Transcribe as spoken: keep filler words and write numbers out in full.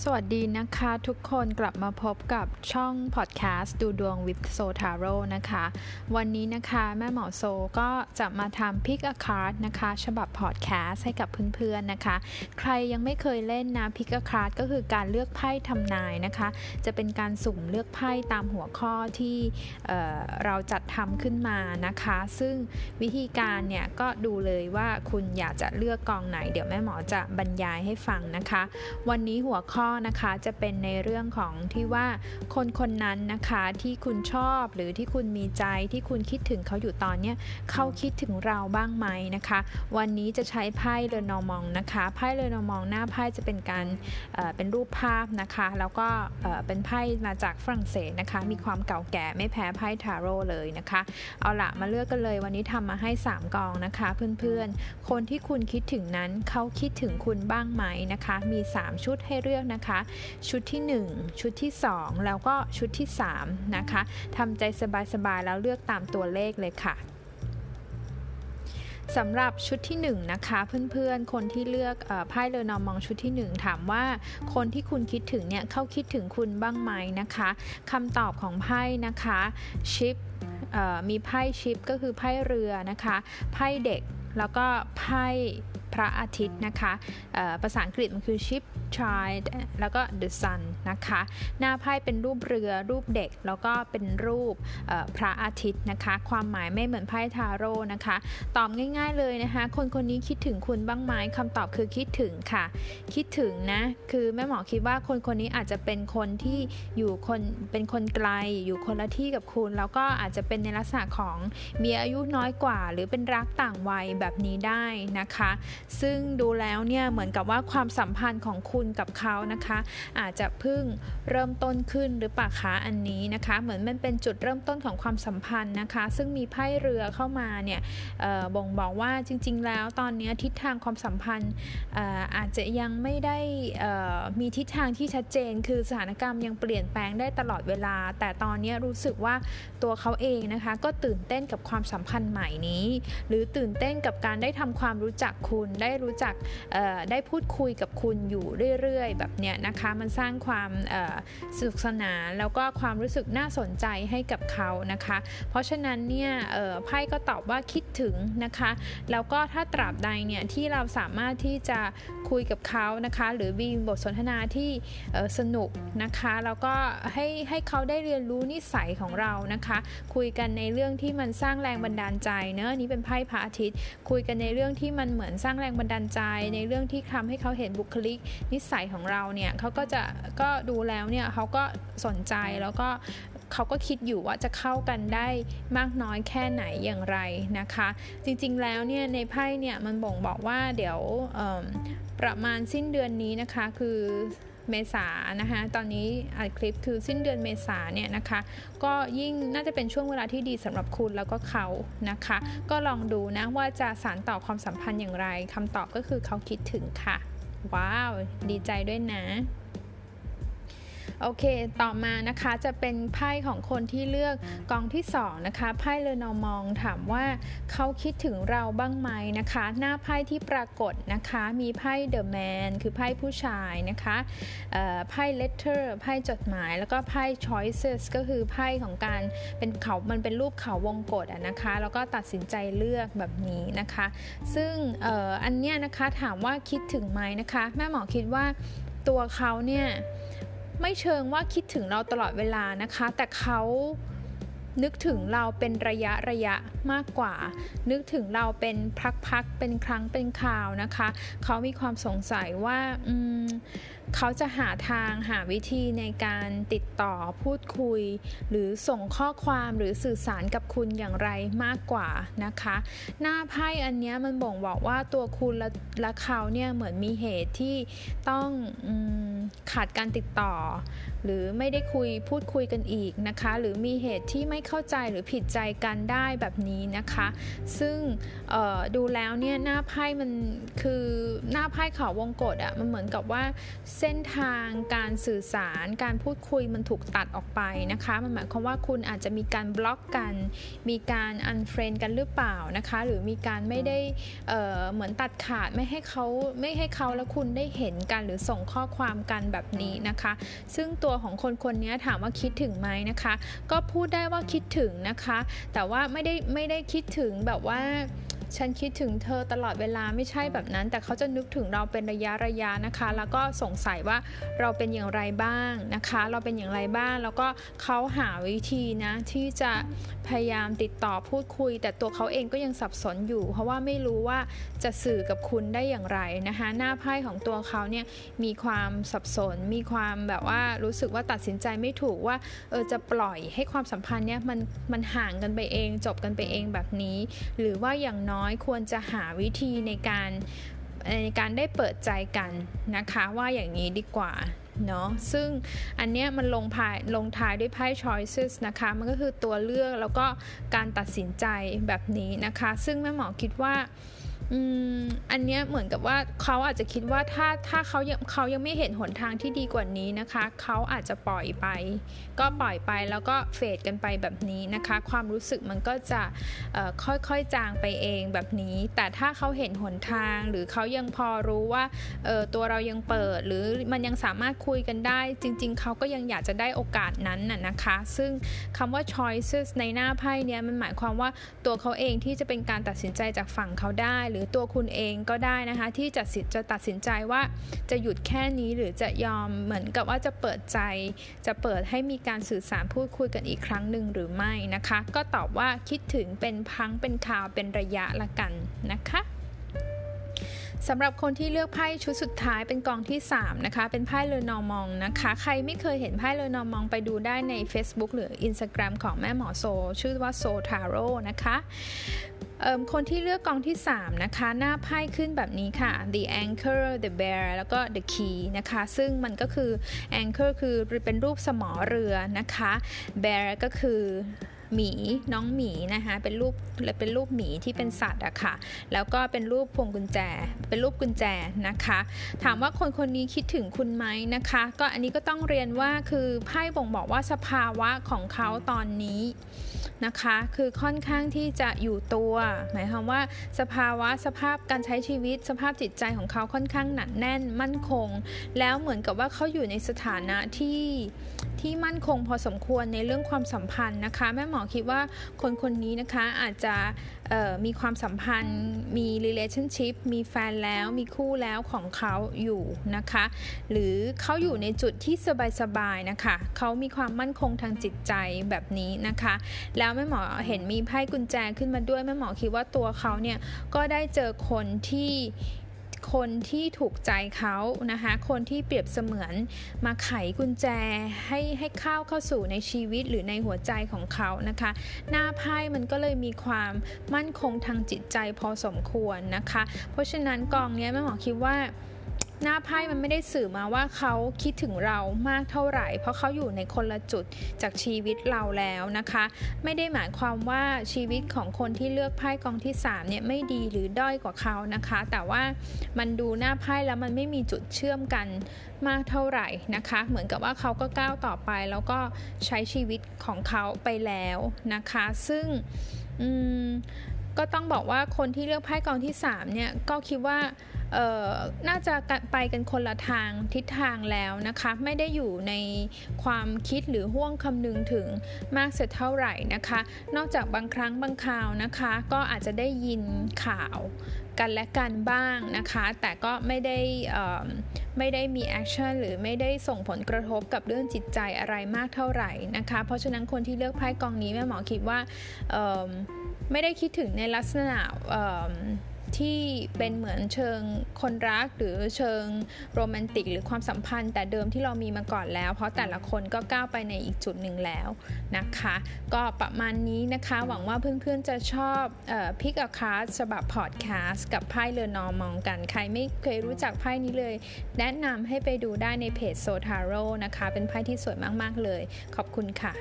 สวัสดีนะคะทุกคนกลับมาพบกับช่องพอดแคสต์ดูดวง with So Tarot นะคะวันนี้นะคะแม่หมอโซก็จะมาทำ Pick a Card นะคะฉบับพอดแคสต์ให้กับเพื่อนๆนะคะใครยังไม่เคยเล่นนะ Pick a Card ก็คือการเลือกไพ่ทำนายนะคะจะเป็นการสุ่มเลือกไพ่ตามหัวข้อที่ เอ่อ เราจัดทำขึ้นมานะคะซึ่งวิธีการเนี่ยก็ดูเลยว่าคุณอยากจะเลือกกองไหนเดี๋ยวแม่หมอจะบรรยายให้ฟังนะคะวันนี้หัวข้อนะคะจะเป็นในเรื่องของที่ว่าคนคนนั้นนะคะที่คุณชอบหรือที่คุณมีใจที่คุณคิดถึงเขาอยู่ตอนเนี้ยเขาคิดถึงเราบ้างไหมนะคะวันนี้จะใช้ไพ่เรือนอร์มองนะคะไพ่เรือนอร์มองหน้าไพ่จะเป็นการ เอ่อ เป็นรูปภาพนะคะแล้วก็ เอ่อ เป็นไพ่มาจากฝรั่งเศสนะคะมีความเก่าแก่ไม่แพ้ไพ่ทาโร่เลยนะคะเอาละมาเลือกกันเลยวันนี้ทำมาให้สามกองนะคะเพื่อนๆคนที่คุณคิดถึงนั้นเขาคิดถึงคุณบ้างไหมนะคะมีสามชุดให้เลือกนะคะชุดที่หนึ่งชุดที่สองแล้วก็ชุดที่สามนะคะทำใจสบายๆแล้วเลือกตามตัวเลขเลยค่ะสำหรับชุดที่หนึ่งนะคะเพื่อนๆคนที่เลือกเอ่อไพ่เรือนอร์มองชุดที่หนึ่งถามว่าคนที่คุณคิดถึงเนี่ยเขาคิดถึงคุณบ้างไหมนะคะคำตอบของไพ่นะคะชิปเอ่อมีไพ่ชิปก็คือไพ่เรือนะคะไพ่เด็กแล้วก็ไพ่พระอาทิตย์นะคะภาษาอังกฤษมันคือ ship child แล้วก็ the sun นะคะหน้าไพ่เป็นรูปเรือรูปเด็กแล้วก็เป็นรูปพระอาทิตย์นะคะความหมายไม่เหมือนไพ่ทาโร่นะคะตอบง่ายๆเลยนะคะคนคนนี้คิดถึงคุณบ้างไหมคำตอบคือคิดถึงค่ะคิดถึงนะคือแม่หมอคิดว่าคนคนนี้อาจจะเป็นคนที่อยู่คนเป็นคนไกลอยู่คนละที่กับคุณแล้วก็อาจจะเป็นในลักษณะของมีอายุน้อยกว่าหรือเป็นรักต่างวัยแบบนี้ได้นะคะซึ่งดูแล้วเนี่ยเหมือนกับว่าความสัมพันธ์ของคุณกับเขานะคะอาจจะเพิ่งเริ่มต้นขึ้นหรือเปล่าคะอันนี้นะคะเหมือนมันเป็นจุดเริ่มต้นของความสัมพันธ์นะคะซึ่งมีไพ่เรือเข้ามาเนี่ยบ่งบอกว่าจริงๆแล้วตอนนี้ทิศทางความสัมพันธ์ เอ่อ อาจจะยังไม่ได้มีทิศทางที่ชัดเจนคือสถานการณ์ยังเปลี่ยนแปลงได้ตลอดเวลาแต่ตอนนี้รู้สึกว่าตัวเขาเองนะคะก็ตื่นเต้นกับความสัมพันธ์ใหม่นี้หรือตื่นเต้นกับการได้ทำความรู้จักคุณได้รู้จักได้พูดคุยกับคุณอยู่เรื่อยๆแบบเนี้ยนะคะมันสร้างความสนุกสนานแล้วก็ความรู้สึกน่าสนใจให้กับเขานะคะเพราะฉะนั้นเนี่ยไพ่ก็ตอบว่าคิดถึงนะคะแล้วก็ถ้าตราบใดเนี่ยที่เราสามารถที่จะคุยกับเขานะคะหรือมีบทสนทนาที่สนุกนะคะแล้วก็ให้ให้เขาได้เรียนรู้นิสัยของเรานะคะคุยกันในเรื่องที่มันสร้างแรงบันดาลใจเนอะนี่เป็นไพ่พระอาทิตย์คุยกันในเรื่องที่มันเหมือนสร้างแรงบันดาลใจในเรื่องที่ทำให้เขาเห็นบุคลิกนิสัยของเราเนี่ยเขาก็จะก็ดูแล้วเนี่ยเขาก็สนใจแล้วก็เขาก็คิดอยู่ว่าจะเข้ากันได้มากน้อยแค่ไหนอย่างไรนะคะจริงๆแล้วเนี่ยในไพ่เนี่ยมันบ่งบอกว่าเดี๋ยวประมาณสิ้นเดือนนี้นะคะคือเมษานะคะตอนนี้อัดคลิปคือสิ้นเดือนเมษาเนี่ยนะคะก็ยิ่งน่าจะเป็นช่วงเวลาที่ดีสำหรับคุณแล้วก็เขานะคะก็ลองดูนะว่าจะสานต่อความสัมพันธ์อย่างไรคำตอบก็คือเขาคิดถึงค่ะว้าวดีใจด้วยนะโอเคต่อมานะคะจะเป็นไพ่ของคนที่เลือกกองที่สองนะคะไพ่เรือนอร์มองถามว่าเขาคิดถึงเราบ้างไหมนะคะหน้าไพ่ที่ปรากฏนะคะมีไพ่เดอะแมนคือไพ่ผู้ชายนะคะเอ่อไพ่เลตเตอร์ไพ่จดหมายแล้วก็ไพ่ชอยเซสก็คือไพ่ของการเป็นเขามันเป็นรูปเขาวงกตอะนะคะแล้วก็ตัดสินใจเลือกแบบนี้นะคะซึ่งเอ่ออันเนี้ยนะคะถามว่าคิดถึงไหมนะคะแม่หมอคิดว่าตัวเขาเนี่ยไม่เชิงว่าคิดถึงเราตลอดเวลานะคะแต่เขานึกถึงเราเป็นระยะระยะมากกว่านึกถึงเราเป็นพักๆเป็นครั้งเป็นคราวนะคะเขามีความสงสัยว่าอืมเขาจะหาทางหาวิธีในการติดต่อพูดคุยหรือส่งข้อความหรือสื่อสารกับคุณอย่างไรมากกว่านะคะหน้าไพ่อันนี้มันบ่งบอกว่าตัวคุณและและเขาเนี่ยเหมือนมีเหตุที่ต้องอืมขาดการติดต่อหรือไม่ได้คุยพูดคุยกันอีกนะคะหรือมีเหตุที่ไม่เข้าใจหรือผิดใจกันได้แบบนี้นะคะซึ่งเอ่อดูแล้วเนี่ยหน้าไพ่มันคือหน้าไพ่เขาวงกตอ่ะมันเหมือนกับว่าเส้นทางการสื่อสารการพูดคุยมันถูกตัดออกไปนะคะมันหมายความว่าคุณอาจจะมีการบล็อกกันมีการอันเฟรนด์กันหรือเปล่านะคะหรือมีการไม่ได้เอ่อเหมือนตัดขาดไม่ให้เขาไม่ให้เขาและคุณได้เห็นกันหรือส่งข้อความ กันแบบนี้นะคะซึ่งตัวของคนคนนี้ถามว่าคิดถึงไหมนะคะก็พูดได้ว่าคิดถึงนะคะแต่ว่าไม่ได้ไม่ได้คิดถึงแบบว่าฉันคิดถึงเธอตลอดเวลาไม่ใช่แบบนั้นแต่เขาจะนึกถึงเราเป็นระยะระยะนะคะแล้วก็สงสัยว่าเราเป็นอย่างไรบ้างนะคะเราเป็นอย่างไรบ้างแล้วก็เขาหาวิธีนะที่จะพยายามติดต่อพูดคุยแต่ตัวเขาเองก็ยังสับสนอยู่เพราะว่าไม่รู้ว่าจะสื่อกับคุณได้อย่างไรนะคะหน้าไพ่ของตัวเขาเนี่ยมีความสับสนมีความแบบว่ารู้สึกว่าตัดสินใจไม่ถูกว่าเออจะปล่อยให้ความสัมพันธ์เนี่ยมันมันห่างกันไปเองจบกันไปเองแบบนี้หรือว่าอย่างน้อยควรจะหาวิธีในการในการได้เปิดใจกันนะคะว่าอย่างนี้ดีกว่าเนาะซึ่งอันเนี้ยมันลงท้ายลงท้ายด้วยไพ่ choices นะคะมันก็คือตัวเลือกแล้วก็การตัดสินใจแบบนี้นะคะซึ่งแม่หมอคิดว่าอืมอันเนี้ยเหมือนกับว่าเขาอาจจะคิดว่าถ้าถ้าเขายังเขายังไม่เห็นหนทางที่ดีกว่านี้นะคะเขาอาจจะปล่อยไปก็ปล่อยไปแล้วก็เฟดกันไปแบบนี้นะคะความรู้สึกมันก็จะเอ่อค่อยๆจางไปเองแบบนี้แต่ถ้าเขาเห็นหนทางหรือเขายังพอรู้ว่าเอ่อตัวเรายังเปิดหรือมันยังสามารถคุยกันได้จริงๆเขาก็ยังอยากจะได้โอกาสนั้นน่ะนะคะซึ่งคำว่า choices ในหน้าไพ่เนี้ยมันหมายความว่าตัวเขาเองที่จะเป็นการตัดสินใจจากฝั่งเขาได้หรือตัวคุณเองก็ได้นะคะที่จะจะตัดสินใจว่าจะหยุดแค่นี้หรือจะยอมเหมือนกับว่าจะเปิดใจจะเปิดให้มีการสื่อสารพูดคุยกันอีกครั้งหนึ่งหรือไม่นะคะก็ตอบว่าคิดถึงเป็นพังเป็นคราวเป็นระยะละกันนะคะสำหรับคนที่เลือกไพ่ชุดสุดท้ายเป็นกองที่สามนะคะเป็นไพ่เลอนอร์มองนะคะใครไม่เคยเห็นไพ่เลอนอร์มองไปดูได้ใน Facebook หรือ Instagram ของแม่หมอโซชื่อว่าโซทาโร่นะคะคนที่เลือกกองที่สามนะคะหน้าไพ่ขึ้นแบบนี้ค่ะ the anchor the bear แล้วก็ the key นะคะซึ่งมันก็คือ anchor คือเป็นรูปสมอเรือนะคะ bear ก็คือหมีน้องหมีนะคะเป็นรูปเป็นรูปหมีที่เป็นสัตว์อะค่ะแล้วก็เป็นรูปพวงกุญแจเป็นรูปกุญแจนะคะถามว่าคนคนนี้คิดถึงคุณไหมนะคะก็อันนี้ก็ต้องเรียนว่าคือไพ่บ่งบอกว่าสภาวะของเขาตอนนี้นะคะคือค่อนข้างที่จะอยู่ตัวหมายความว่าสภาวะสภาพการใช้ชีวิตสภาพจิตใจของเขาค่อนข้างหนักแน่นมั่นคงแล้วเหมือนกับว่าเขาอยู่ในสถานะที่ที่มั่นคงพอสมควรในเรื่องความสัมพันธ์นะคะแม่หมอคิดว่าคนคนนี้นะคะอาจจะมีความสัมพันธ์มี relationship มีแฟนแล้วมีคู่แล้วของเขาอยู่นะคะหรือเขาอยู่ในจุดที่สบายๆนะคะเขามีความมั่นคงทางจิตใจแบบนี้นะคะแล้วแม่หมอเห็นมีไพ่กุญแจขึ้นมาด้วยแม่หมอคิดว่าตัวเขาเนี่ยก็ได้เจอคนที่คนที่ถูกใจเขานะคะคนที่เปรียบเสมือนมาไขกุญแจให้ให้เข้าเข้าสู่ในชีวิตหรือในหัวใจของเขานะคะหน้าไพ่มันก็เลยมีความมั่นคงทางจิตใจพอสมควรนะคะเพราะฉะนั้นกองนี้แม่หมอคิดว่าหน้าไพ่มันไม่ได้สื่อมาว่าเขาคิดถึงเรามากเท่าไหร่เพราะเขาอยู่ในคนละจุดจากชีวิตเราแล้วนะคะไม่ได้หมายความว่าชีวิตของคนที่เลือกไพ่กองที่สามเนี่ยไม่ดีหรือด้อยกว่าเขานะคะแต่ว่ามันดูหน้าไพ่แล้วมันไม่มีจุดเชื่อมกันมากเท่าไหร่นะคะเหมือนกับว่าเขาก็ก้าวต่อไปแล้วก็ใช้ชีวิตของเขาไปแล้วนะคะซึ่งอืมก็ต้องบอกว่าคนที่เลือกไพ่กองที่สามเนี่ยก็คิดว่าน่าจะไปกันคนละทางทิศทางแล้วนะคะไม่ได้อยู่ในความคิดหรือห่วงคำนึงถึงมากสักเท่าไหร่นะคะนอกจากบางครั้งบางคราวนะคะก็อาจจะได้ยินข่าวกันและกันบ้างนะคะแต่ก็ไม่ได้ไม่ได้มีแอคชั่นหรือไม่ได้ส่งผลกระทบกับเรื่องจิตใจอะไรมากเท่าไหร่นะคะเพราะฉะนั้นคนที่เลือกไพ่กองนี้แม่หมอคิดว่าไม่ได้คิดถึงในลักษณะที่เป็นเหมือนเชิงคนรักหรือเชิงโรแมนติกหรือความสัมพันธ์แต่เดิมที่เรามีมาก่อนแล้วเพราะแต่ละคนก็ก้าวไปในอีกจุดหนึ่งแล้วนะคะก็ประมาณนี้นะคะหวังว่าเพื่อนๆจะชอบพิกอัพคลาสฉบับพอดแคสต์กับไพ่เลอนอร์มองกันใครไม่เคยรู้จักไพ่นี้เลยแนะนำให้ไปดูได้ในเพจโซทาโร่นะคะเป็นไพ่ที่สวยมากๆเลยขอบคุณค่ะ